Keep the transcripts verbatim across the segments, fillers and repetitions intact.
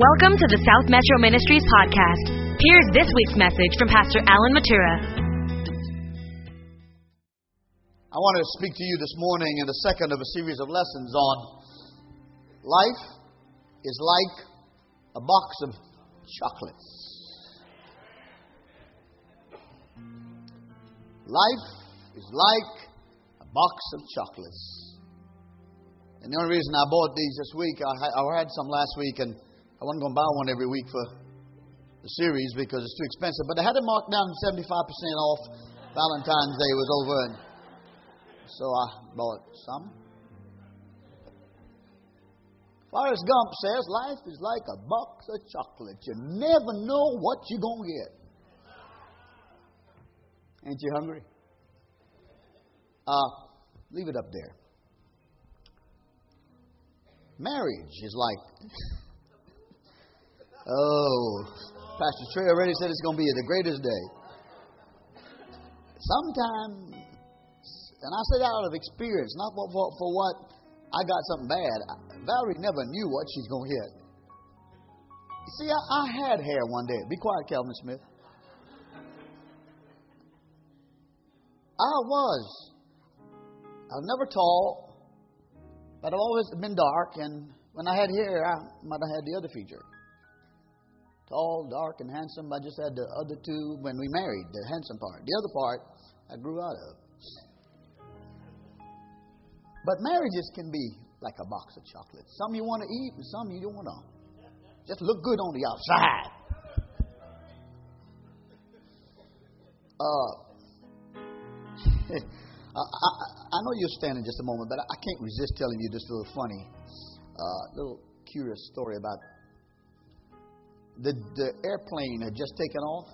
Welcome to the South Metro Ministries podcast. Here's this week's message from Pastor Alan Matura. I want to speak to you this morning in the second of a series of lessons on life is like a box of chocolates. Life is like a box of chocolates. And the only reason I bought these this week, I had some last week, and I wasn't going to buy one every week for the series because it's too expensive. But I had it marked down seventy-five percent off. Valentine's Day was over, and so I bought some. Forrest Gump says, life is like a box of chocolates. You never know what you're going to get. Ain't you hungry? Uh, leave it up there. Marriage is like... Oh, Pastor Trey already said it's going to be the greatest day. Sometimes, and I say that out of experience, not for, for, for what I got something bad. Valerie never knew what she's going to get. You see, I, I had hair one day. Be quiet, Calvin Smith. I was. I was never tall, but I've always been dark, and when I had hair, I might have had the other feature. Tall, dark, and handsome. I just had the other two when we married, the handsome part. The other part, I grew out of. But marriages can be like a box of chocolates. Some you want to eat, and some you don't want to. Just look good on the outside. Uh, I, I, I know you're standing just a moment, but I can't resist telling you this little funny, uh, little curious story about The, the airplane had just taken off,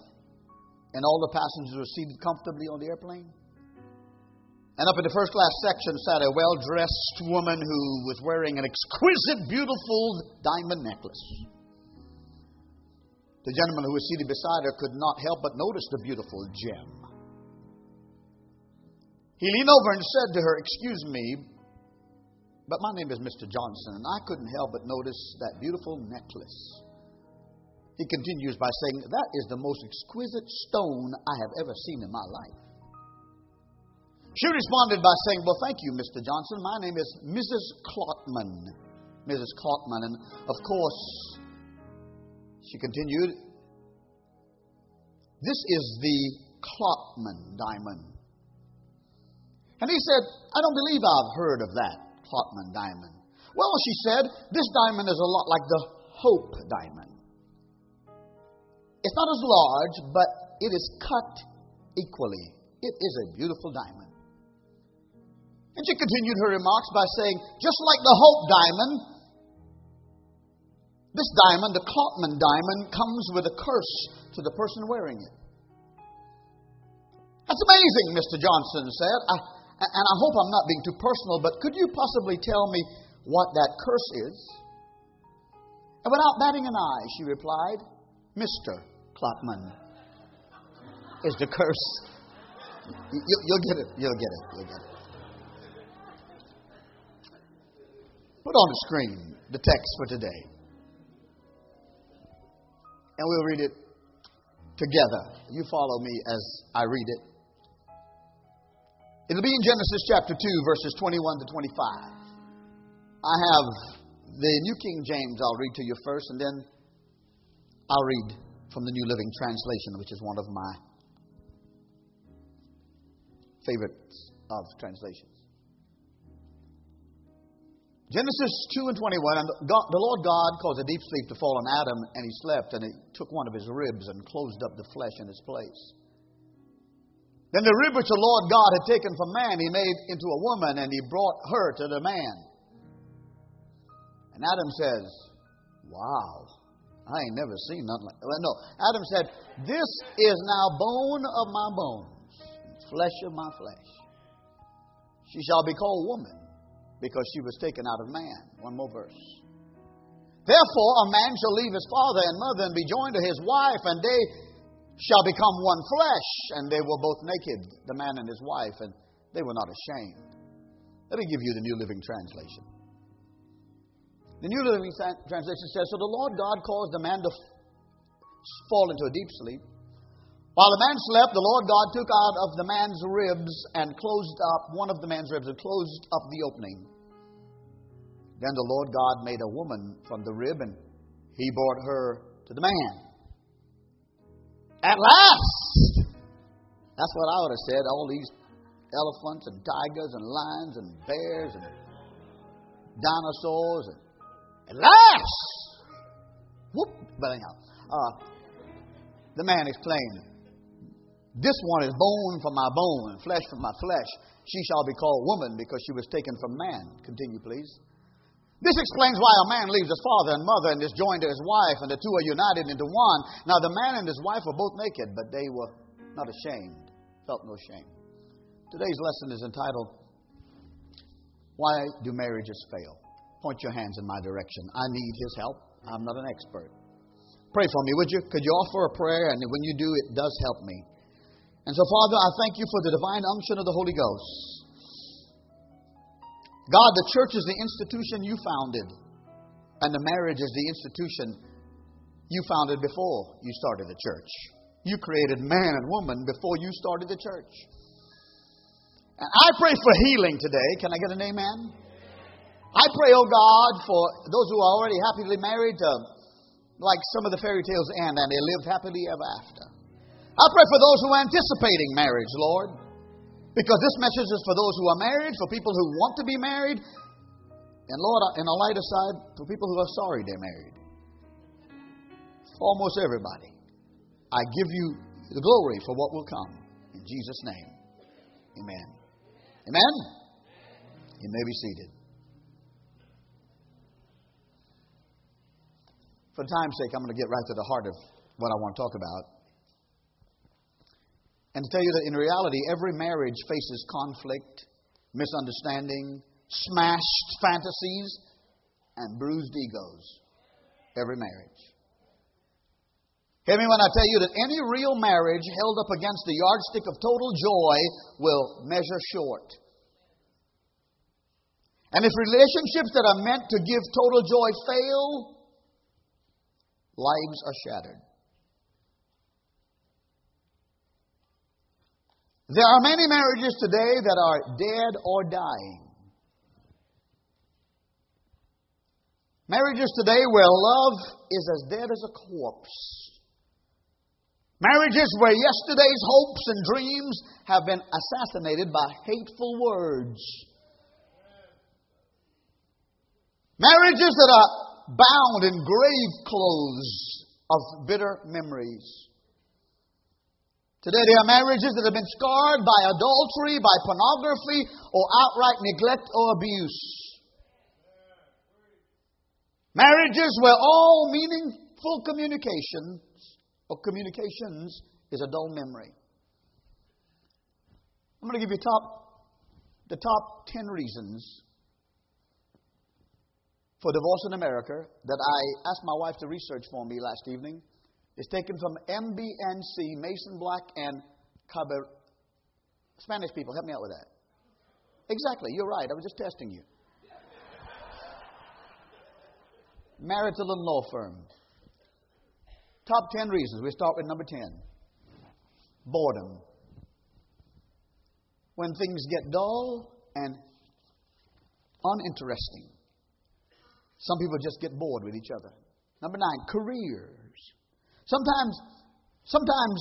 and all the passengers were seated comfortably on the airplane. And up in the first class section sat a well-dressed woman who was wearing an exquisite, beautiful diamond necklace. The gentleman who was seated beside her could not help but notice the beautiful gem. He leaned over and said to her, "Excuse me, but my name is Mister Johnson, and I couldn't help but notice that beautiful necklace." He continues by saying, "That is the most exquisite stone I have ever seen in my life." She responded by saying, "Well, thank you, Mister Johnson. My name is Missus Klotman. Missus Klotman." And of course, she continued, "This is the Klotman diamond." And he said, "I don't believe I've heard of that Klotman diamond." "Well," she said, "this diamond is a lot like the Hope diamond. It's not as large, but it is cut equally. It is a beautiful diamond." And she continued her remarks by saying, "Just like the Hope diamond, this diamond, the Klotman diamond, comes with a curse to the person wearing it." "That's amazing," Mister Johnson said. I, and I hope I'm not being too personal, but could you possibly tell me what that curse is?" And without batting an eye, she replied, "Mister Klotman is the curse." You, you'll get it. You'll get it. You'll get it. Put on the screen the text for today, and we'll read it together. You follow me as I read it. It'll be in Genesis chapter two, verses twenty-one to twenty-five. I have the New King James. I'll read to you first, and then I'll read from the New Living Translation, which is one of my favorites of translations. Genesis two and twenty-one, and God, the Lord God caused a deep sleep to fall on Adam, and he slept, and he took one of his ribs and closed up the flesh in its place. Then the rib which the Lord God had taken from man, he made into a woman, and he brought her to the man. And Adam says, "Wow. I ain't never seen nothing like that." Well, no, Adam said, "This is now bone of my bones, flesh of my flesh. She shall be called woman, because she was taken out of man." One more verse. "Therefore a man shall leave his father and mother and be joined to his wife, and they shall become one flesh. And they were both naked, the man and his wife, and they were not ashamed." Let me give you the New Living Translation. The New Living Translation says, so the Lord God caused the man to fall into a deep sleep. While the man slept, the Lord God took out of the man's ribs and closed up one of the man's ribs and closed up the opening. Then the Lord God made a woman from the rib, and he brought her to the man. At last! That's what I would have said. All these elephants and tigers and lions and bears and dinosaurs. And at last! Whoop! But anyhow, uh, the man exclaimed, this one is bone from my bone and flesh from my flesh. She shall be called woman because she was taken from man. Continue, please. This explains why a man leaves his father and mother and is joined to his wife, and the two are united into one. Now, the man and his wife were both naked, but they were not ashamed, felt no shame. Today's lesson is entitled, Why Do Marriages Fail? Point your hands in my direction. I need his help. I'm not an expert. Pray for me, would you? Could you offer a prayer? And when you do, it does help me. And so, Father, I thank you for the divine unction of the Holy Ghost. God, the church is the institution you founded, and the marriage is the institution you founded before you started the church. You created man and woman before you started the church. And I pray for healing today. Can I get an amen? I pray, oh God, for those who are already happily married, to, like some of the fairy tales end, and they lived happily ever after. I pray for those who are anticipating marriage, Lord. Because this message is for those who are married, for people who want to be married, and Lord, in a lighter side, for people who are sorry they're married. For almost everybody. I give you the glory for what will come. In Jesus' name. Amen. Amen? You may be seated. For time's sake, I'm going to get right to the heart of what I want to talk about. And to tell you that in reality, every marriage faces conflict, misunderstanding, smashed fantasies, and bruised egos. Every marriage. Hear me when I tell you that any real marriage held up against the yardstick of total joy will measure short. And if relationships that are meant to give total joy fail, lives are shattered. There are many marriages today that are dead or dying. Marriages today where love is as dead as a corpse. Marriages where yesterday's hopes and dreams have been assassinated by hateful words. Marriages that are bound in grave clothes of bitter memories. Today there are marriages that have been scarred by adultery, by pornography, or outright neglect or abuse. Marriages where all meaningful communications or communications is a dull memory. I'm going to give you top, the top ten reasons for divorce in America that I asked my wife to research for me last evening. It's taken from M B N C, Mason Black and Caber. Spanish people, help me out with that. Exactly, you're right. I was just testing you. Marital and law firm. Top ten reasons. We start with number ten. Boredom. When things get dull and uninteresting. Some people just get bored with each other. Number nine, career. Sometimes, sometimes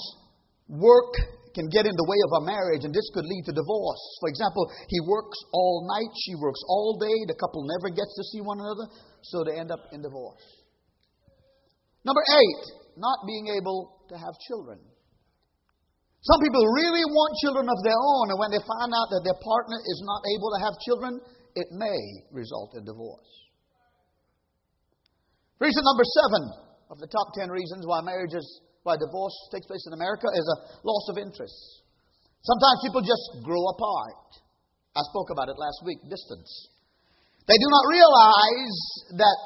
work can get in the way of a marriage, and this could lead to divorce. For example, he works all night, she works all day. The couple never gets to see one another, so they end up in divorce. Number eight, not being able to have children. Some people really want children of their own, and when they find out that their partner is not able to have children, it may result in divorce. Reason number seven. Of the top ten reasons why marriages, why divorce takes place in America is a loss of interest. Sometimes people just grow apart. I spoke about it last week, distance. They do not realize that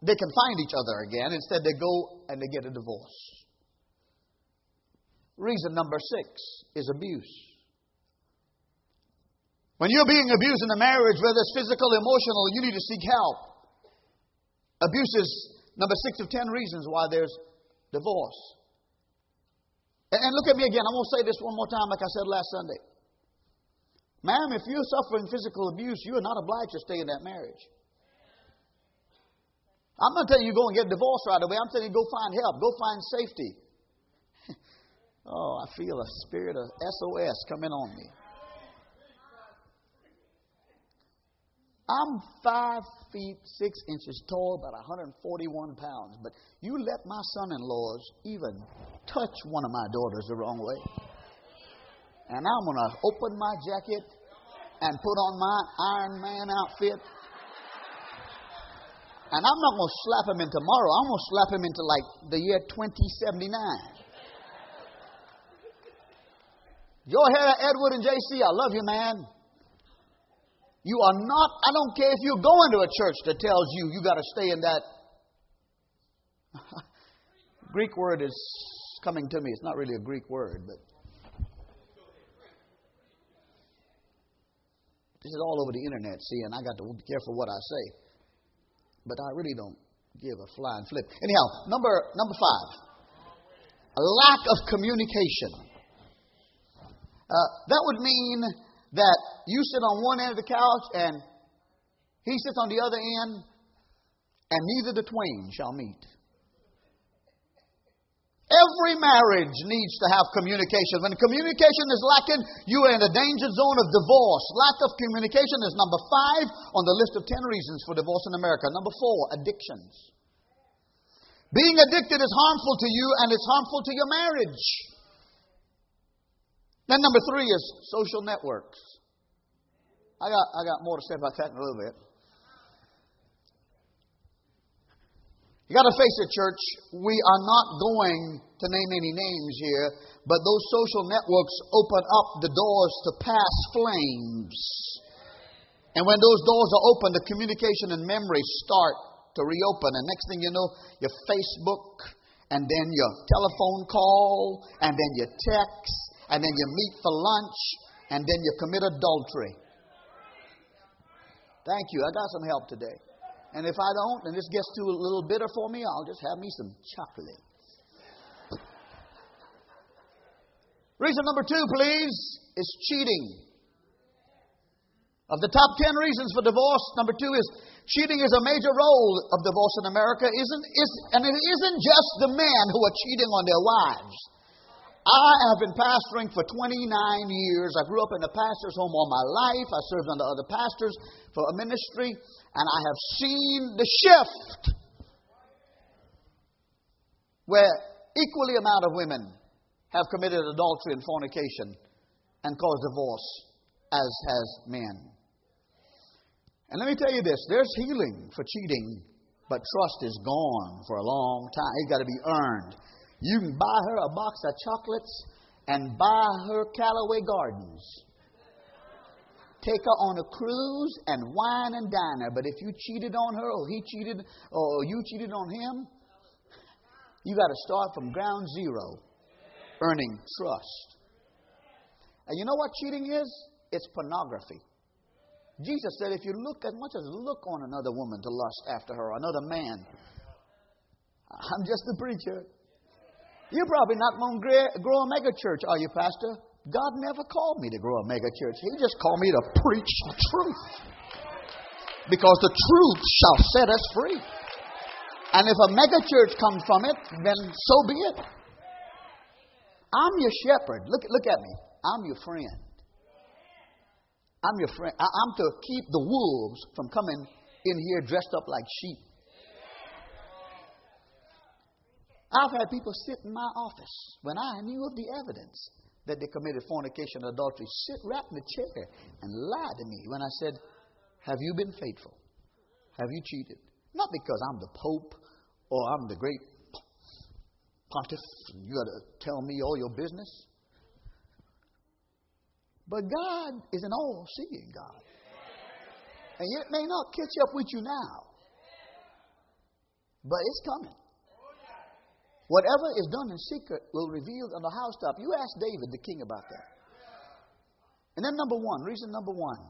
they can find each other again. Instead, they go and they get a divorce. Reason number six is abuse. When you're being abused in a marriage, whether it's physical or emotional, you need to seek help. Abuse is number six of ten reasons why there's divorce. And, and look at me again. I'm going to say this one more time like I said last Sunday. Ma'am, if you're suffering physical abuse, you are not obliged to stay in that marriage. I'm not telling you go and get divorced right away. I'm telling you go find help. Go find safety. Oh, I feel a spirit of S O S coming on me. I'm five feet six inches tall, about one hundred forty-one pounds. But you let my son-in-laws even touch one of my daughters the wrong way, and I'm going to open my jacket and put on my Iron Man outfit. And I'm not going to slap him in tomorrow. I'm going to slap him into like the year twenty seventy-nine. Your hair, Edward and J C, I love you, man. You are not, I don't care if you're going to a church that tells you you got to stay in that. Greek word is coming to me. It's not really a Greek word, but this is all over the internet, see, and I got to be careful what I say. But I really don't give a flying flip. Anyhow, number number five, a lack of communication. Uh, that would mean that you sit on one end of the couch and he sits on the other end, and neither the twain shall meet. Every marriage needs to have communication. When communication is lacking, you are in the danger zone of divorce. Lack of communication is number five on the list of ten reasons for divorce in America. Number four, addictions. Being addicted is harmful to you, and it's harmful to your marriage. Then number three is social networks. I got, I got more to say about that in a little bit. You got to face it, church. We are not going to name any names here, but those social networks open up the doors to past flames. And when those doors are open, the communication and memory start to reopen. And next thing you know, your Facebook, and then your telephone call, and then your text, and then you meet for lunch, and then you commit adultery. Thank you. I got some help today. And if I don't, and this gets too a little bitter for me, I'll just have me some chocolate. Reason number two, please, is cheating. Of the top ten reasons for divorce, number two is cheating is a major role of divorce in America. Isn't is and it isn't just the men who are cheating on their wives. I have been pastoring for twenty-nine years. I grew up in a pastor's home all my life. I served under other pastors for a ministry. And I have seen the shift where equally amount of women have committed adultery and fornication and caused divorce as has men. And let me tell you this. There's healing for cheating, but trust is gone for a long time. It's got to be earned. You can buy her a box of chocolates and buy her Callaway Gardens. Take her on a cruise and wine and dine her. But if you cheated on her or he cheated or you cheated on him, you got to start from ground zero, earning trust. And you know what cheating is? It's pornography. Jesus said if you look as much as look on another woman to lust after her, another man. I'm just a preacher. You're probably not going to grow a mega church, are you, Pastor? God never called me to grow a mega church. He just called me to preach the truth. Because the truth shall set us free. And if a mega church comes from it, then so be it. I'm your shepherd. Look, look at me. I'm your friend. I'm your friend. I, I'm to keep the wolves from coming in here dressed up like sheep. I've had people sit in my office when I knew of the evidence that they committed fornication and adultery, sit right in the chair and lie to me when I said, have you been faithful? Have you cheated? Not because I'm the Pope or I'm the great pontiff and you got to tell me all your business. But God is an all-seeing God. And it may not catch up with you now, but it's coming. Whatever is done in secret will reveal on the housetop. You ask David, the king, about that. And then number one, reason number one,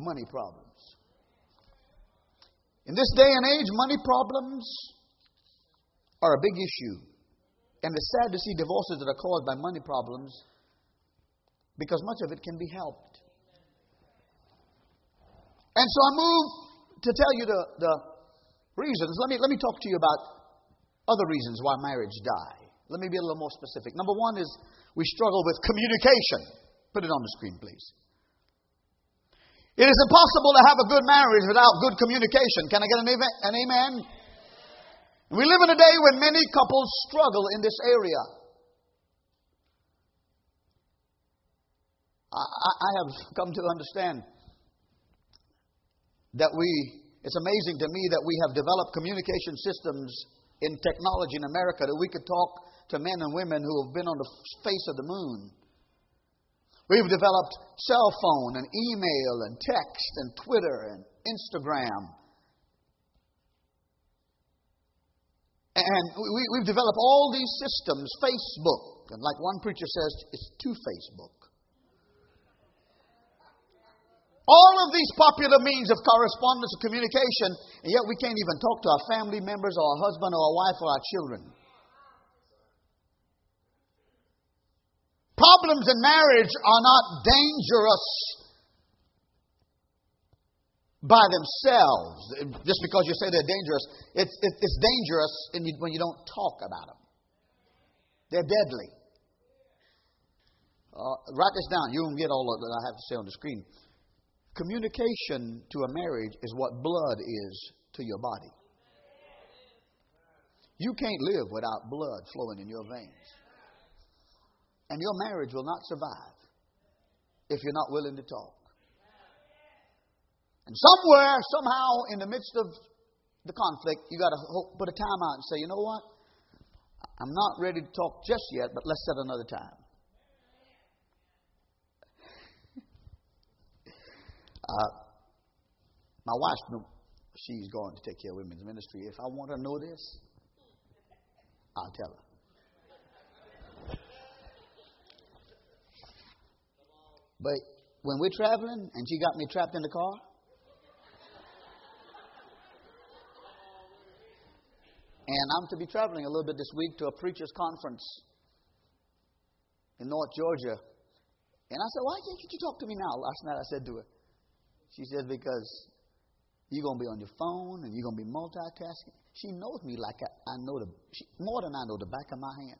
money problems. In this day and age, money problems are a big issue. And it's sad to see divorces that are caused by money problems, because much of it can be helped. And so I move to tell you the, the reasons. Let me, let me talk to you about other reasons why marriage die. Let me be a little more specific. Number one is we struggle with communication. Put it on the screen, please. It is impossible to have a good marriage without good communication. Can I get an amen? An amen? We live in a day when many couples struggle in this area. I, I have come to understand that we, it's amazing to me that we have developed communication systems in technology in America that we could talk to men and women who have been on the face of the moon. We've developed cell phone and email and text and Twitter and Instagram. And we, we've developed all these systems, Facebook. And like one preacher says, it's to Facebook. All of these popular means of correspondence and communication, and yet we can't even talk to our family members or our husband or our wife or our children. Problems in marriage are not dangerous by themselves. Just because you say they're dangerous, it's, it's dangerous when you don't talk about them. They're deadly. Uh, write this down. You won't get all that I have to say on the screen. Communication to a marriage is what blood is to your body. You can't live without blood flowing in your veins. And your marriage will not survive if you're not willing to talk. And somewhere, somehow, in the midst of the conflict, you got to put a time out and say, you know what? I'm not ready to talk just yet, but let's set another time. Uh, my wife, she's going to take care of women's ministry. If I want her to know this, I'll tell her. But when we're traveling and she got me trapped in the car, and I'm to be traveling a little bit this week to a preacher's conference in North Georgia. And I said, why can't you talk to me now? Last night I said to her, she said, because you're going to be on your phone and you're going to be multitasking. She knows me like I, I know the, she, more than I know the back of my hand.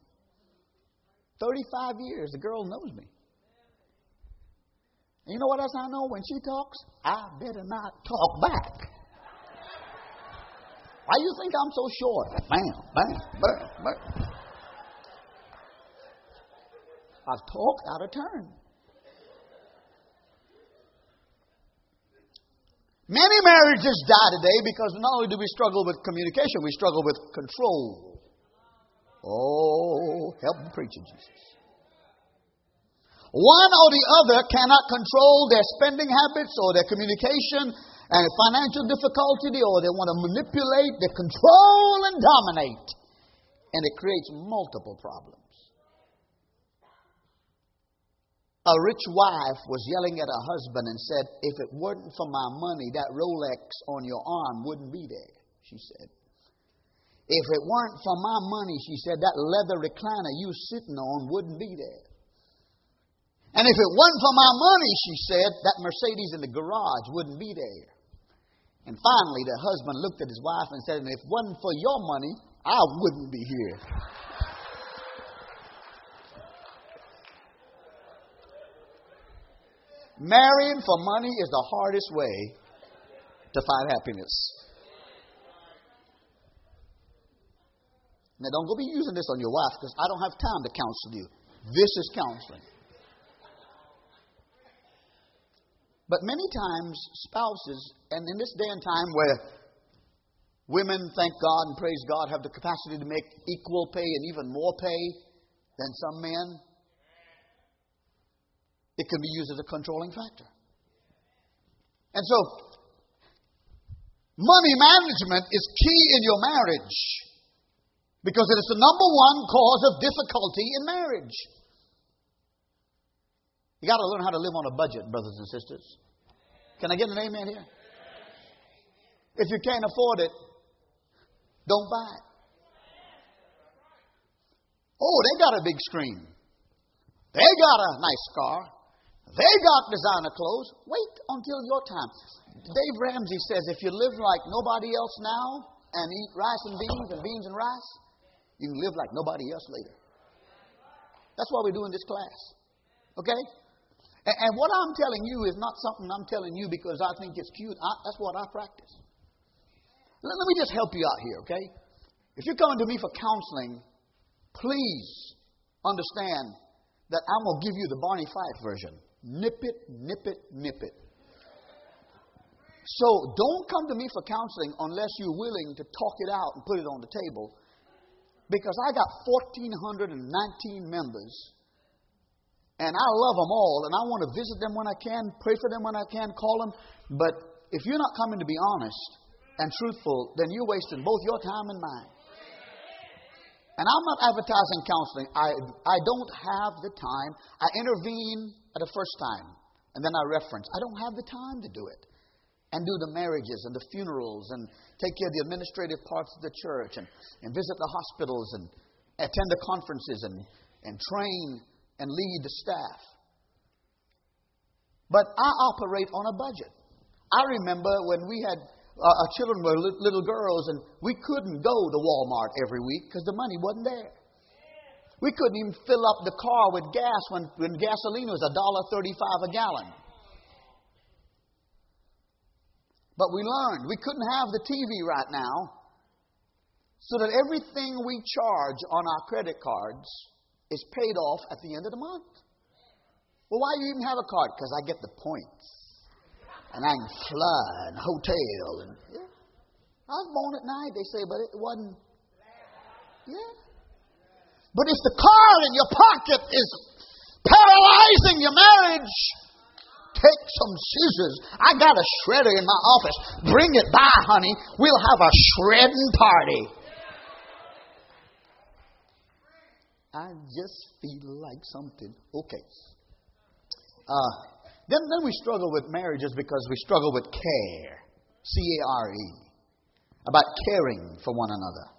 thirty-five years, the girl knows me. And you know what else I know? When she talks, I better not talk back. Why do you think I'm so short? Bam, bam, bam, bam. I've talked out of turn. Many marriages die today because not only do we struggle with communication, we struggle with control. Oh, help me preach it, Jesus. One or the other cannot control their spending habits or their communication and financial difficulty, or they want to manipulate, they control and dominate. And it creates multiple problems. A rich wife was yelling at her husband and said, if it weren't for my money, that Rolex on your arm wouldn't be there, she said. If it weren't for my money, she said, that leather recliner you sitting on wouldn't be there. And if it wasn't for my money, she said, that Mercedes in the garage wouldn't be there. And finally, the husband looked at his wife and said, and if it wasn't for your money, I wouldn't be here. Marrying for money is the hardest way to find happiness. Now, don't go be using this on your wife, because I don't have time to counsel you. This is counseling. But many times, spouses, and in this day and time where women, thank God and praise God, have the capacity to make equal pay and even more pay than some men, it can be used as a controlling factor. And so, money management is key in your marriage, because it is the number one cause of difficulty in marriage. You got to learn how to live on a budget, brothers and sisters. Can I get an amen here? If you can't afford it, don't buy it. Oh, they got a big screen. They got a nice car. They got designer clothes. Wait until your time. Dave Ramsey says if you live like nobody else now and eat rice and beans and beans and rice, you can live like nobody else later. That's why we're doing this class. Okay? And, and what I'm telling you is not something I'm telling you because I think it's cute. I, that's what I practice. Let, let me just help you out here, okay? If you're coming to me for counseling, please understand that I'm going to give you the Barney Fife version. Nip it, nip it, nip it. So don't come to me for counseling unless you're willing to talk it out and put it on the table. Because I got one thousand four hundred nineteen members, and I love them all, and I want to visit them when I can, pray for them when I can, call them. But if you're not coming to be honest and truthful, then you're wasting both your time and mine. And I'm not advertising counseling. I, I don't have the time. I intervene at the first time, and then I reference. I don't have the time to do it. And do the marriages and the funerals and take care of the administrative parts of the church and, and visit the hospitals and attend the conferences and, and train and lead the staff. But I operate on a budget. I remember when we had, uh, our children were li- little girls and we couldn't go to Walmart every week because the money wasn't there. We couldn't even fill up the car with gas when, when gasoline was one dollar thirty-five a gallon. But we learned we couldn't have the T V right now, so that everything we charge on our credit cards is paid off at the end of the month. Well, why do you even have a card? Because I get the points. And I can fly and hotel. And, yeah. I was born at night, they say, but it wasn't. Yeah. But if the card in your pocket is paralyzing your marriage, take some scissors. I got a shredder in my office. Bring it by, honey. We'll have a shredding party. I just feel like something. Okay. Uh, then, then we struggle with marriages because we struggle with care. C A R E. About caring for one another.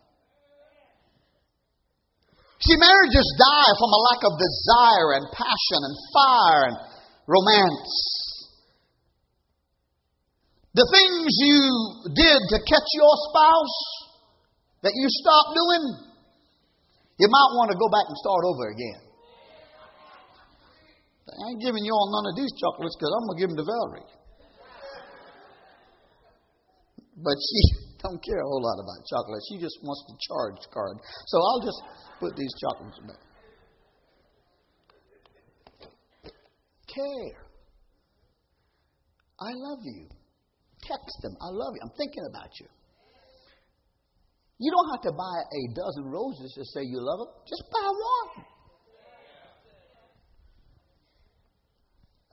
See, marriages die from a lack of desire and passion and fire and romance. The things you did to catch your spouse that you stopped doing, you might want to go back and start over again. I ain't giving you all none of these chocolates because I'm going to give them to Valerie. But she don't care a whole lot about chocolate. She just wants the charge card. So I'll just put these chocolates back. Care. I love you. Text them. I love you. I'm thinking about you. You don't have to buy a dozen roses to say you love them. Just buy one.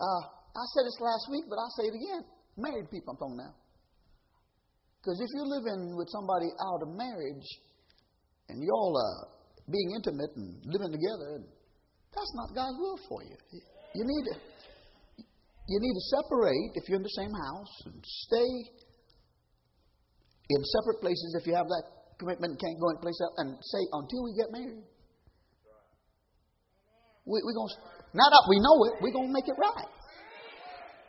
Uh, I said this last week, but I'll say it again. Married people, I'm talking now. Because if you're living with somebody out of marriage and y'all are being intimate and living together, that's not God's will for you. You need to, you need to separate if you're in the same house and stay in separate places if you have that commitment and can't go in place else, and say, until we get married, we, we're going to, now that we know it, we're going to make it right.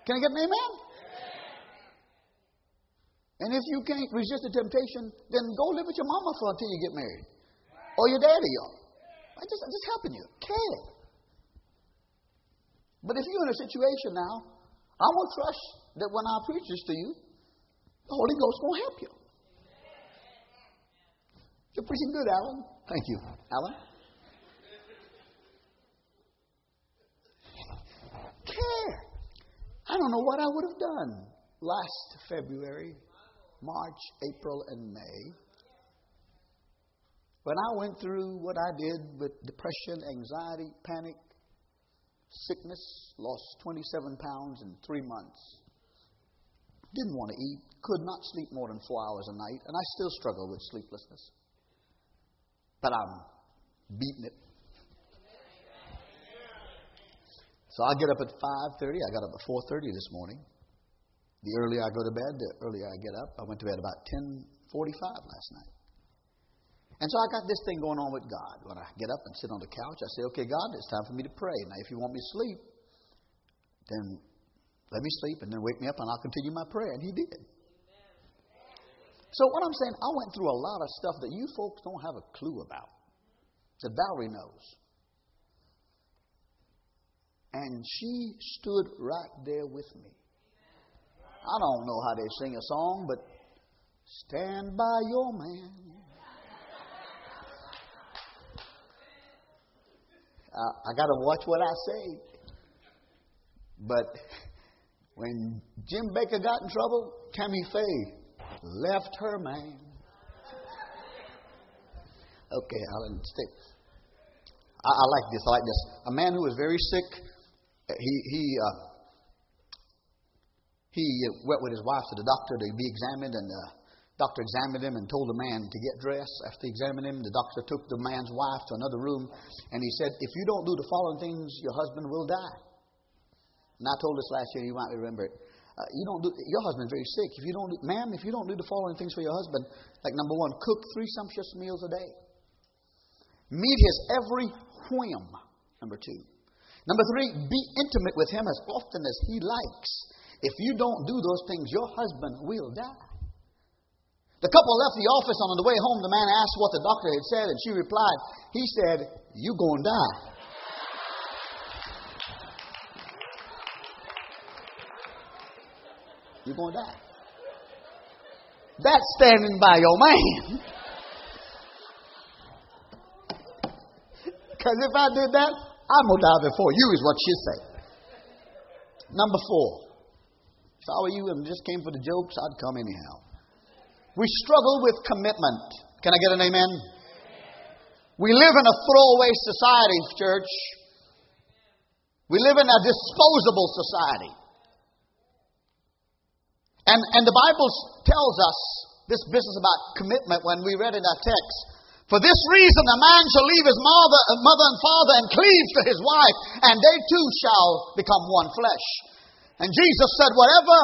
Can I get an amen? And if you can't resist the temptation, then go live with your mama for until you get married. Or your daddy, y'all. I'm just, I'm just helping you. Care. But if you're in a situation now, I will trust that when I preach this to you, the Holy Ghost will help you. You're preaching good, Alan. Thank you, Alan. Care. I don't know what I would have done last February, March, April, and May. When I went through what I did with depression, anxiety, panic, sickness, lost twenty-seven pounds in three months. Didn't want to eat, could not sleep more than four hours a night, and I still struggle with sleeplessness. But I'm beating it. So I get up at five thirty, I got up at four thirty this morning. The earlier I go to bed, the earlier I get up. I went to bed about ten forty-five last night. And so I got this thing going on with God. When I get up and sit on the couch, I say, okay, God, it's time for me to pray. Now, if you want me to sleep, then let me sleep and then wake me up and I'll continue my prayer. And he did. So what I'm saying, I went through a lot of stuff that you folks don't have a clue about, that Valerie knows. And she stood right there with me. I don't know how they sing a song, but stand by your man. I, I got to watch what I say. But when Jim Bakker got in trouble, Tammy Faye left her man. Okay, Alan, stick. I, I like this. I like this. A man who was very sick, he... he uh, He went with his wife to the doctor to be examined, and the doctor examined him and told the man to get dressed. After examining him, the doctor took the man's wife to another room, and he said, if you don't do the following things, your husband will die. And I told this last year, you might remember it. Uh, you don't do, your husband's very sick. If you don't do, ma'am, if you don't do the following things for your husband, like number one, cook three sumptuous meals a day. Meet his every whim, number two. Number three, be intimate with him as often as he likes. If you don't do those things, your husband will die. The couple left the office, and on the way home, the man asked what the doctor had said, and she replied, he said, you're going to die. You're going to die. That's standing by your man. Because if I did that, I'm going to die before you, is what she said. Number four. If I were you and just came for the jokes, I'd come anyhow. We struggle with commitment. Can I get an amen? Amen. We live in a throwaway society, church. We live in a disposable society. And, and the Bible tells us this business about commitment when we read in our text. For this reason, a man shall leave his mother, mother and father and cleave to his wife, and they two shall become one flesh. And Jesus said, whatever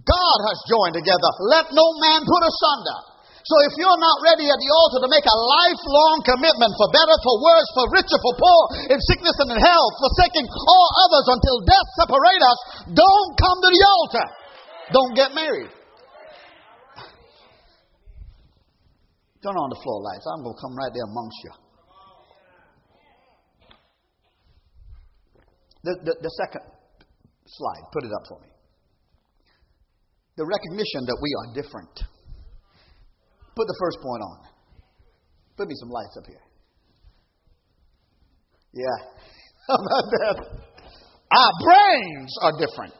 God has joined together, let no man put asunder. So if you're not ready at the altar to make a lifelong commitment for better, for worse, for richer, for poor, in sickness and in health, forsaking all others until death separate us, don't come to the altar. Don't get married. Turn on the floor lights. I'm going to come right there amongst you. The, the, the second... slide, put it up for me. The recognition that we are different. Put the first point on. Put me some lights up here. Yeah. How about that? Our brains are different.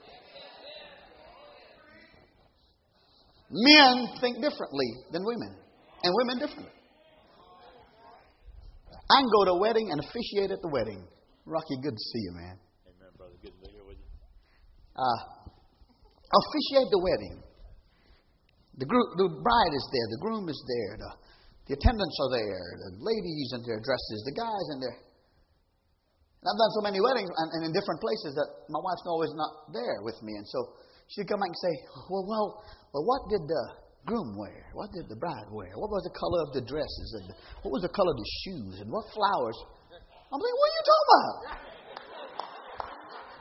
Men think differently than women, and women differently. I can go to a wedding and officiate at the wedding. Rocky, good to see you, man. Amen, brother. Good to be here with you. Uh, officiate the wedding. The, group, the bride is there. The groom is there. The, the attendants are there. The ladies in their dresses. The guys in their... And I've done so many weddings and, and in different places that my wife's always not there with me. And so she'd come back and say, well, well, well, what did the groom wear? What did the bride wear? What was the color of the dresses? And what was the color of the shoes? And what flowers? I'm like, what are you talking about?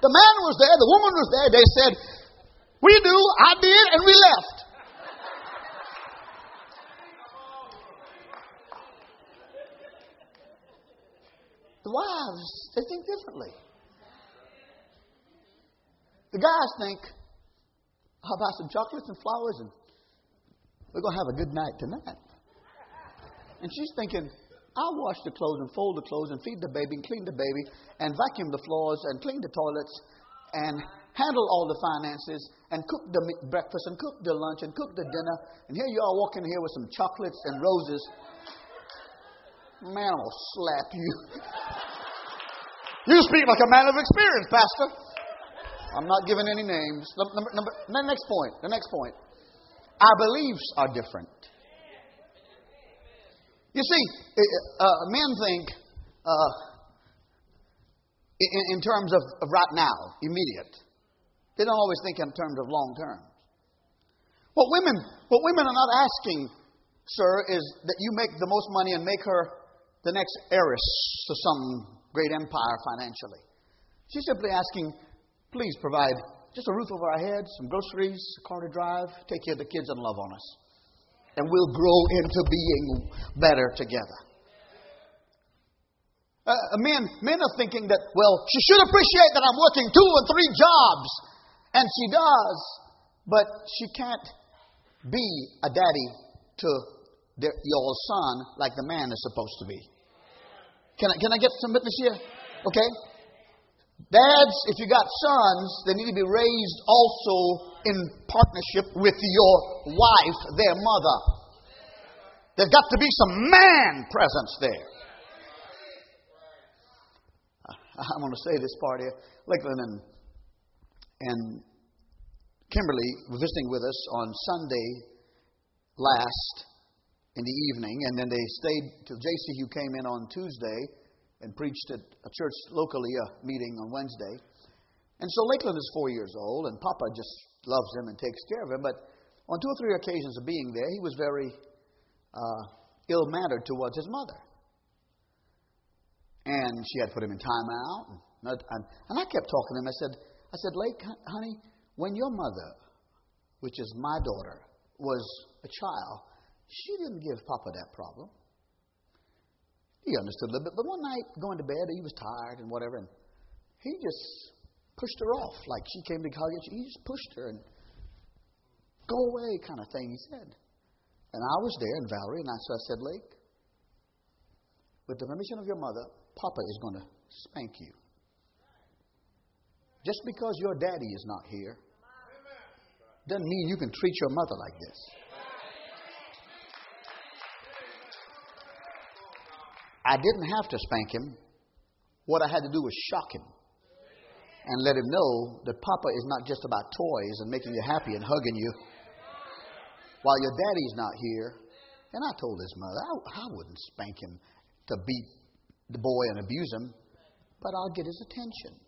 The man was there. The woman was there. They said, we do, I did, and we left. The wives, they think differently. The guys think, I'll buy some chocolates and flowers, and we're going to have a good night tonight. And she's thinking, I'll wash the clothes and fold the clothes and feed the baby and clean the baby and vacuum the floors and clean the toilets and handle all the finances and cook the breakfast and cook the lunch and cook the dinner. And here you are walking here with some chocolates and roses. Man, I'll slap you. You speak like a man of experience, Pastor. I'm not giving any names. Number, number, the next point, the next point. Our beliefs are different. You see, uh, men think uh, in, in terms of, of right now, immediate. They don't always think in terms of long term. What women, what women are not asking, sir, is that you make the most money and make her the next heiress to some great empire financially. She's simply asking, please provide just a roof over our heads, some groceries, a car to drive, take care of the kids and love on us. And we'll grow into being better together. Uh, men, men are thinking that, well, she should appreciate that I'm working two or three jobs. And she does. But she can't be a daddy to their, your son like the man is supposed to be. Can I, can I get some witness here? Okay. Dads, if you got sons, they need to be raised also in partnership with your wife, their mother. There's got to be some man presence there. I want to say this part here. Lakeland and, and Kimberly were visiting with us on Sunday last in the evening, and then they stayed till J C, who came in on Tuesday and preached at a church locally, a meeting on Wednesday. And so Lakeland is four years old, and Papa just loves him and takes care of him. But on two or three occasions of being there, he was very uh, ill-mannered towards his mother. And she had put him in timeout. And, and I kept talking to him. I said, I said, Lake, honey, when your mother, which is my daughter, was a child, she didn't give Papa that problem. He understood a little bit, but one night going to bed, he was tired and whatever, and he just pushed her off. Like she came to college, he just pushed her and go away kind of thing, he said. And I was there, and Valerie, and I, so I said, Lake, with the permission of your mother, Papa is going to spank you. Just because your daddy is not here doesn't mean you can treat your mother like this. I didn't have to spank him. What I had to do was shock him and let him know that Papa is not just about toys and making you happy and hugging you while your daddy's not here. And I told his mother, I, I wouldn't spank him to beat the boy and abuse him, but I'll get his attention.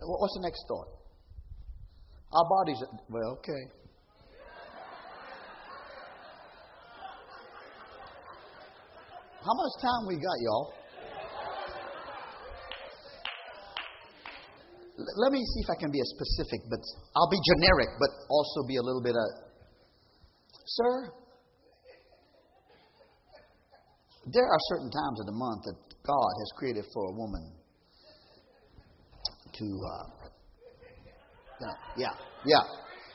What's the next thought? Our bodies, are, well, okay. How much time we got, y'all? L- let me see if I can be as specific, but I'll be generic, but also be a little bit of... Sir, there are certain times of the month that God has created for a woman to... Uh, you know, yeah, yeah.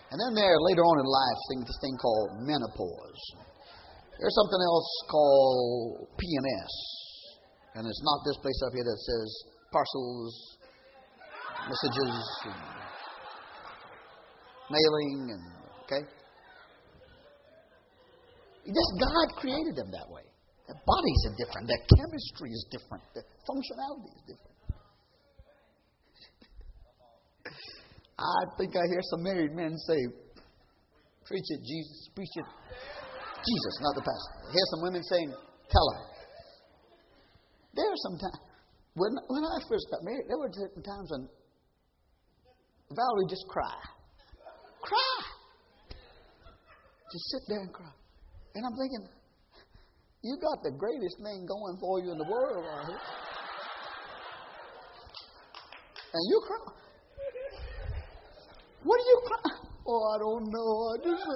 And then there, later on in life, this thing called menopause. There's something else called P M S. And it's not this place up here that says parcels, messages, and mailing, and okay? Just God created them that way. Their bodies are different. Their chemistry is different. Their functionality is different. I think I hear some married men say, preach it, Jesus, preach it. Jesus, not the pastor. I hear some women saying, tell her. There are some times, when, when I first got married, there were certain times when Valerie just cry. Cry. Just sit there and cry. And I'm thinking, you got the greatest thing going for you in the world right here. And you cry. What are you crying? Oh, I don't know. I just...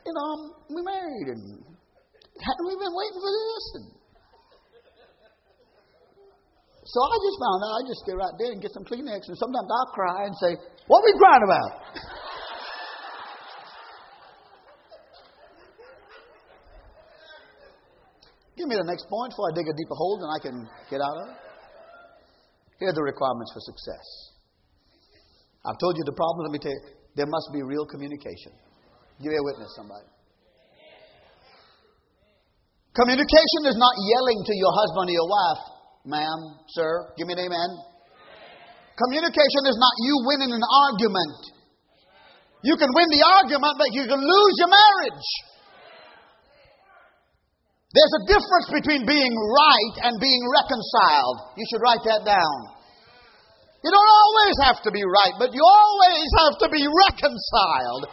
You know, we married, and hadn't we been waiting for this? And so I just found out, I just get right there and get some Kleenex, and sometimes I'll cry and say, what are we crying about? Give me the next point before I dig a deeper hole than I can get out of it. Here are the requirements for success. I've told you the problem, let me tell you, there must be real communication. Give me a witness, somebody. Communication is not yelling to your husband or your wife, ma'am, sir, give me an amen. Communication is not you winning an argument. You can win the argument, but you can lose your marriage. There's a difference between being right and being reconciled. You should write that down. You don't always have to be right, but you always have to be reconciled.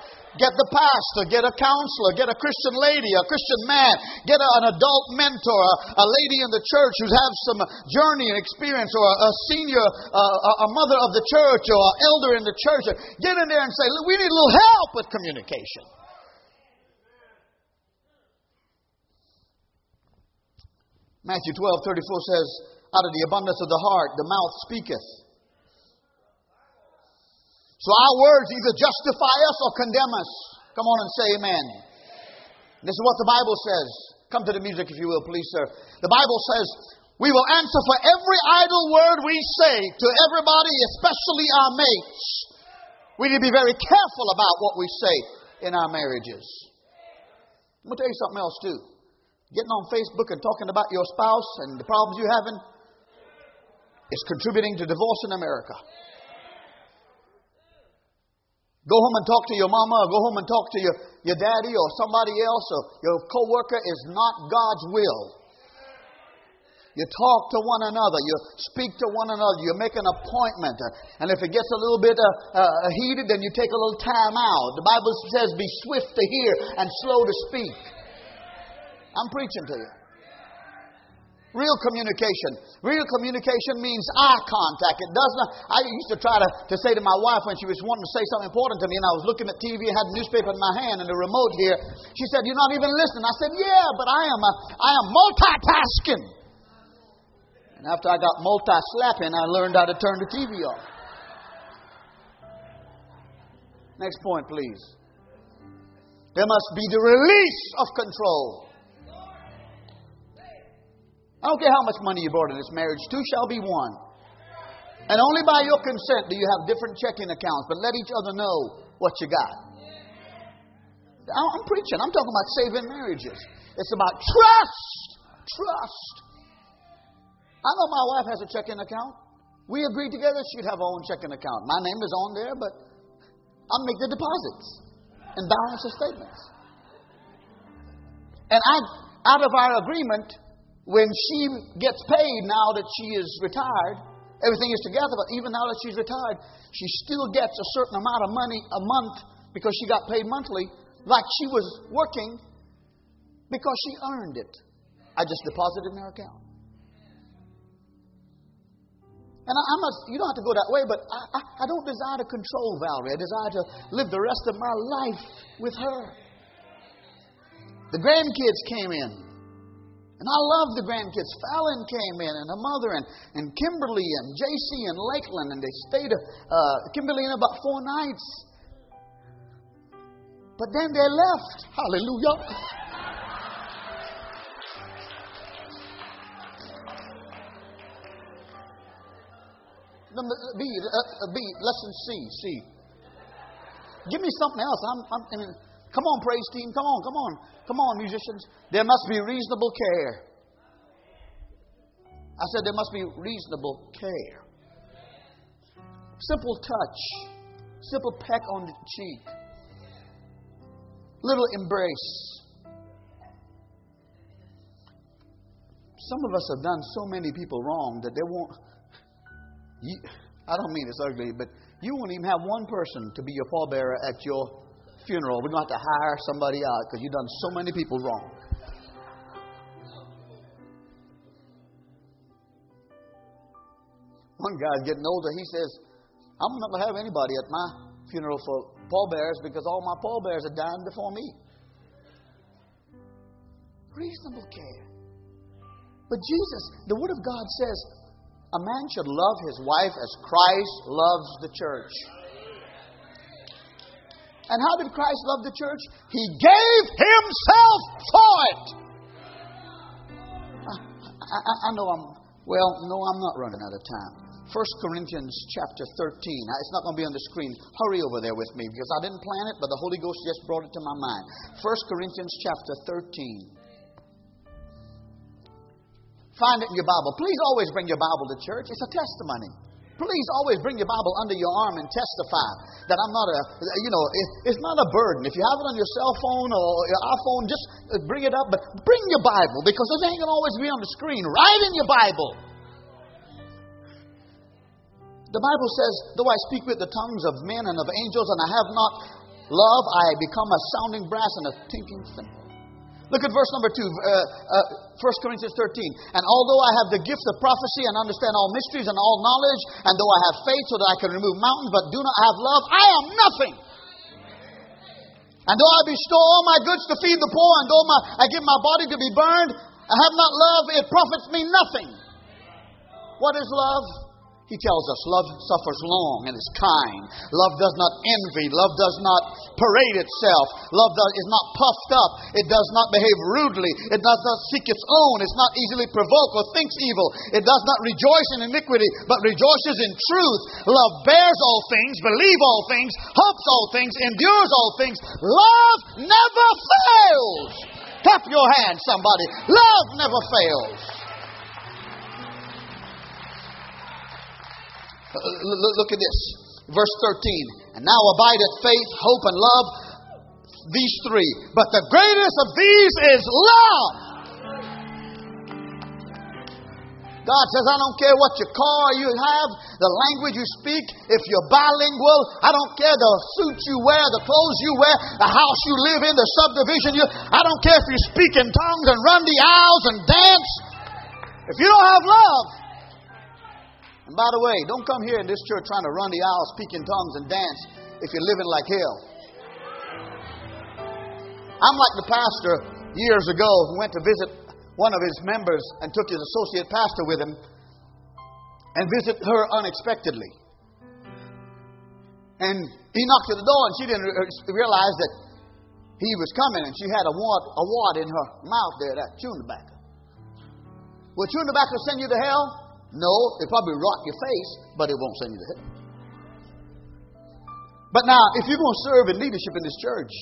Get the pastor, get a counselor, get a Christian lady, a Christian man, get a, an adult mentor, a, a lady in the church who's had some journey and experience, or a, a senior, a, a mother of the church, or an elder in the church. Get in there and say, look, we need a little help with communication. Matthew twelve, thirty-four says, out of the abundance of the heart, the mouth speaketh. So our words either justify us or condemn us. Come on and say amen. Amen. This is what the Bible says. Come to the music if you will, please, sir. The Bible says, we will answer for every idle word we say to everybody, especially our mates. We need to be very careful about what we say in our marriages. I'm going to tell you something else too. Getting on Facebook and talking about your spouse and the problems you're having is contributing to divorce in America. Go home and talk to your mama, or go home and talk to your, your daddy or somebody else or your co-worker is not God's will. You talk to one another. You speak to one another. You make an appointment. And if it gets a little bit uh, uh, heated, then you take a little time out. The Bible says be swift to hear and slow to speak. I'm preaching to you. Real communication. Real communication means eye contact. It does not. I used to try to, to say to my wife when she was wanting to say something important to me, and I was looking at T V, had a newspaper in my hand and the remote here. She said, "You're not even listening." I said, "Yeah, but I am. A, I am multitasking." And after I got multi-slapping, I learned how to turn the T V off. Next point, please. There must be the release of control. I don't care how much money you brought in this marriage. Two shall be one. And only by your consent do you have different checking accounts. But let each other know what you got. I'm preaching. I'm talking about saving marriages. It's about trust. Trust. I know my wife has a checking account. We agreed together she'd have her own checking account. My name is on there, but I'll make the deposits and balance the statements. And I, out of our agreement... When she gets paid now that she is retired, everything is together, but even now that she's retired, she still gets a certain amount of money a month because she got paid monthly, like she was working because she earned it. I just deposited in her account. And I, I'm not, you don't have to go that way, but I, I, I don't desire to control Valerie. I desire to live the rest of my life with her. The grandkids came in. And I love the grandkids. Fallon came in, and her mother, and, and Kimberly, and J C, and Lakeland, and they stayed at uh, Kimberly in about four nights. But then they left. Hallelujah. B, uh, B, lesson C, C. Give me something else. I'm, I'm I mean, Come on, praise team. Come on, come on. Come on, musicians. There must be reasonable care. I said there must be reasonable care. Simple touch. Simple peck on the cheek. Little embrace. Some of us have done so many people wrong that they won't... You, I don't mean it's ugly, but you won't even have one person to be your pallbearer at your... funeral. We're going to have to hire somebody out because you've done so many people wrong. One guy's getting older. He says, I'm not going to have anybody at my funeral for pallbearers because all my pallbearers are dying before me. Reasonable care. But Jesus, the Word of God says, a man should love his wife as Christ loves the church. And how did Christ love the church? He gave Himself for it. I, I, I know I'm, well, no, I'm not running out of time. First Corinthians chapter thirteen. It's not going to be on the screen. Hurry over there with me because I didn't plan it, but the Holy Ghost just brought it to my mind. First Corinthians chapter thirteen. Find it in your Bible. Please always bring your Bible to church. It's a testimony. Please always bring your Bible under your arm and testify that I'm not a, you know, it, it's not a burden. If you have it on your cell phone or your iPhone, just bring it up. But bring your Bible, because it ain't going to always be on the screen. Write in your Bible. The Bible says, though I speak with the tongues of men and of angels and I have not love, I become a sounding brass and a tinking cymbal. Look at verse number two, uh, uh, First Corinthians thirteen. And although I have the gift of prophecy and understand all mysteries and all knowledge, and though I have faith so that I can remove mountains but do not have love, I am nothing. And though I bestow all my goods to feed the poor, and though my, I give my body to be burned, I have not love, it profits me nothing. What is love? He tells us love suffers long and is kind. Love does not envy. Love does not parade itself. Love does, is not puffed up. It does not behave rudely. It does not seek its own. It's not easily provoked or thinks evil. It does not rejoice in iniquity, but rejoices in truth. Love bears all things, believes all things, hopes all things, endures all things. Love never fails. Tap your hand, somebody. Love never fails. Look at this. Verse thirteen. And now abideth faith, hope, and love, these three. But the greatest of these is love. God says, I don't care what your car you have, the language you speak, if you're bilingual, I don't care the suit you wear, the clothes you wear, the house you live in, the subdivision you... I don't care if you speak in tongues and run the aisles and dance. If you don't have love... And by the way, don't come here in this church trying to run the aisle, speak in tongues, and dance if you're living like hell. I'm like the pastor years ago who went to visit one of his members and took his associate pastor with him and visit her unexpectedly. And he knocked at the door and she didn't realize that he was coming, and she had a wad, a wad in her mouth there, that chewing tobacco. Will chewing tobacco send you to hell? No, it'll probably rot your face, but it won't send you to hell. But now, if you're going to serve in leadership in this church,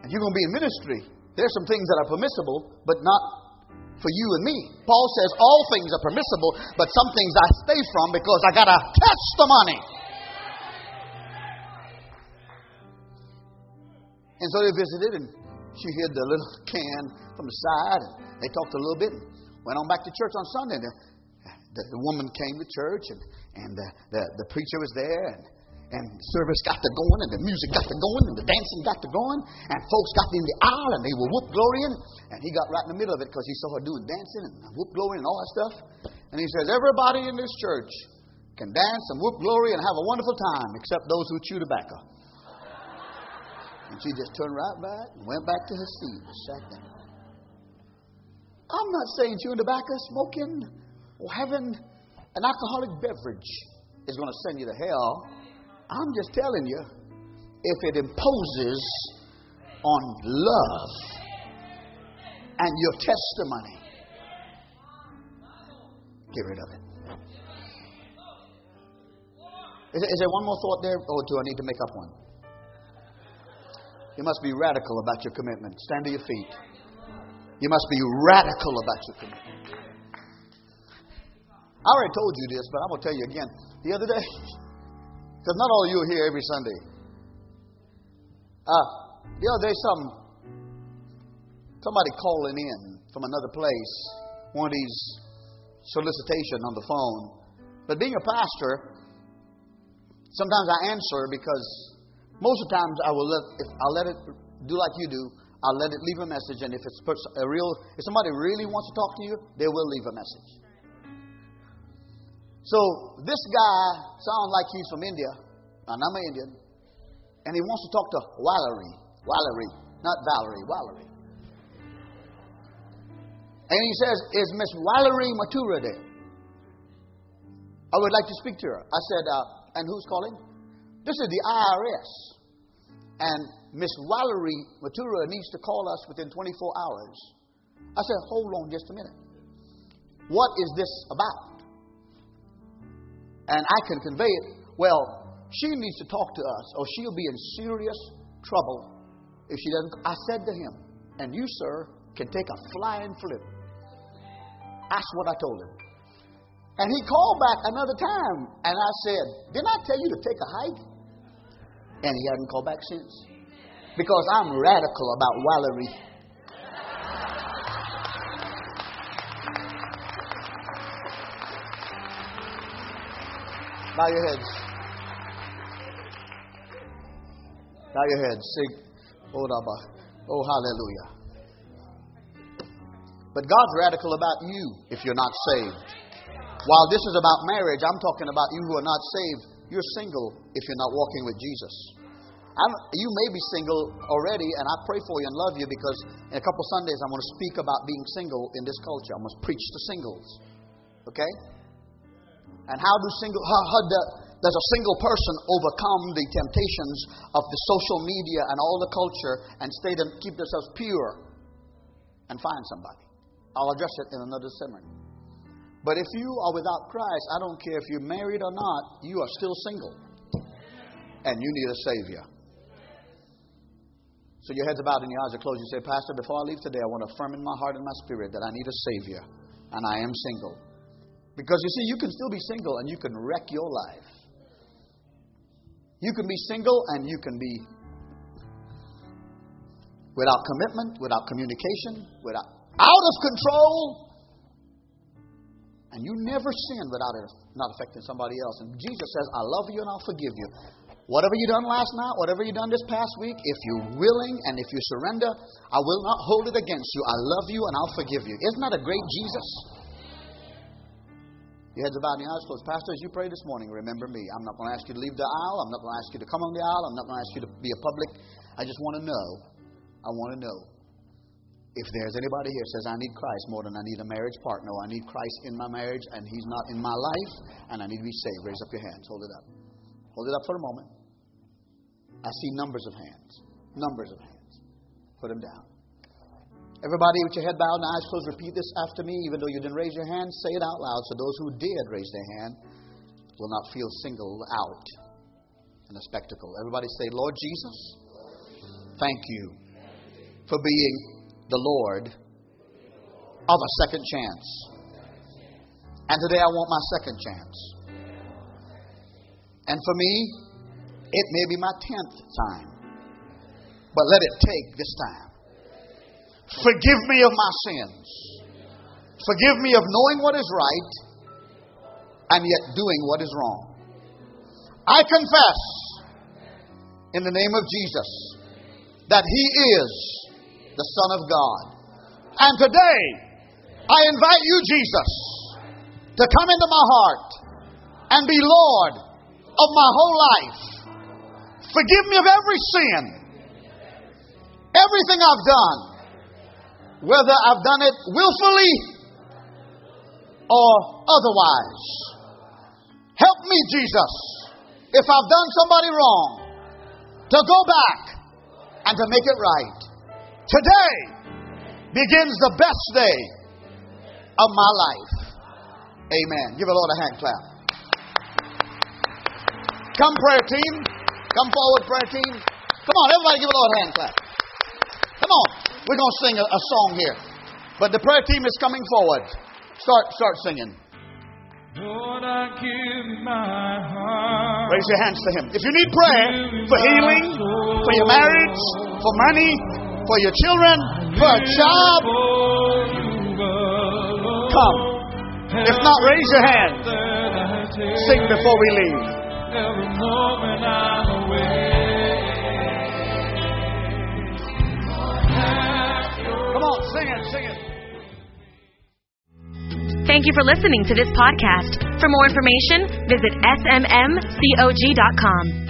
and you're going to be in ministry, there's some things that are permissible, but not for you and me. Paul says all things are permissible, but some things I stay from because I got a testimony. And so they visited, and she hid the little can from the side, and they talked a little bit, and went on back to church on Sunday, and the woman came to church, and, and the, the, the preacher was there, and, and service got to going, and the music got to going, and the dancing got to going, and folks got in the aisle, and they were whoop glorying, and he got right in the middle of it because he saw her doing dancing and whoop glory and all that stuff. And he says, everybody in this church can dance and whoop glory and have a wonderful time except those who chew tobacco. And she just turned right back and went back to her seat and sat down. I'm not saying chewing tobacco, smoking, well, having an alcoholic beverage is going to send you to hell. I'm just telling you, if it imposes on love and your testimony, get rid of it. Is there, is there one more thought there? Or do I need to make up one? You must be radical about your commitment. Stand to your feet. You must be radical about your commitment. I already told you this, but I'm going to tell you again. The other day, because not all of you are here every Sunday. Uh, the other day, some somebody calling in from another place, one of these solicitation on the phone. But being a pastor, sometimes I answer because most of the times I will let if I let it do like you do. I'll let it leave a message, and if it's a real, if somebody really wants to talk to you, they will leave a message. So this guy sounds like he's from India, and I'm an Indian, and he wants to talk to Valerie, Valerie, not Valerie, Valerie. And he says, is Miss Valerie Matura there? I would like to speak to her. I said, uh, and who's calling? This is the I R S, and Miss Valerie Matura needs to call us within twenty-four hours. I said, hold on just a minute. What is this about? And I can convey it, well, she needs to talk to us or she'll be in serious trouble if she doesn't. I said to him, and you, sir, can take a flying flip. That's what I told him. And he called back another time. And I said, didn't I tell you to take a hike? And he hasn't called back since. Because I'm radical about Valerie. Bow your heads. Bow your heads. Sing. Oh, hallelujah. But God's radical about you if you're not saved. While this is about marriage, I'm talking about you who are not saved. You're single if you're not walking with Jesus. I'm, you may be single already, and I pray for you and love you, because in a couple Sundays I'm going to speak about being single in this culture. I'm going to preach to singles. Okay? And how do single... How, how do, Does a single person overcome the temptations of the social media and all the culture and stay to keep themselves pure and find somebody? I'll address it in another sermon. But if you are without Christ, I don't care if you're married or not, you are still single. And you need a Savior. So your heads are bowed and your eyes are closed. You say, Pastor, before I leave today, I want to affirm in my heart and my spirit that I need a Savior. And I am single. Because you see, you can still be single and you can wreck your life. You can be single and you can be without commitment, without communication, without out of control. And you never sin without it not affecting somebody else. And Jesus says, I love you and I'll forgive you. Whatever you done last night, whatever you done this past week, if you're willing and if you surrender, I will not hold it against you. I love you and I'll forgive you. Isn't that a great Jesus? Your heads are bowed and your eyes closed. Pastor, as you pray this morning, remember me. I'm not going to ask you to leave the aisle. I'm not going to ask you to come on the aisle. I'm not going to ask you to be a public. I just want to know. I want to know. If there's anybody here who says, I need Christ more than I need a marriage partner. I need Christ in my marriage and He's not in my life and I need to be saved. Raise up your hands. Hold it up. Hold it up for a moment. I see numbers of hands. Numbers of hands. Put them down. Everybody with your head bowed and eyes closed, repeat this after me. Even though you didn't raise your hand, say it out loud so those who did raise their hand will not feel singled out in a spectacle. Everybody say, Lord Jesus, thank you for being the Lord of a second chance. And today I want my second chance. And for me, it may be my tenth time. But let it take this time. Forgive me of my sins. Forgive me of knowing what is right and yet doing what is wrong. I confess in the name of Jesus that He is the Son of God. And today, I invite you, Jesus, to come into my heart and be Lord of my whole life. Forgive me of every sin, everything I've done. Whether I've done it willfully or otherwise. Help me, Jesus, if I've done somebody wrong, to go back and to make it right. Today begins the best day of my life. Amen. Give the Lord a hand clap. Come, prayer team. Come forward, prayer team. Come on, everybody give the Lord a hand clap. Come on. We're going to sing a, a song here. But the prayer team is coming forward. Start start singing. Lord, I give my heart. Raise your hands to Him. If you need prayer for healing, for your marriage, for money, for your children, for a job, come. If not, raise your hand. Sing before we leave. Every moment I'm away. Sing it, sing it. Thank you for listening to this podcast. For more information, visit S M M C O G dot com.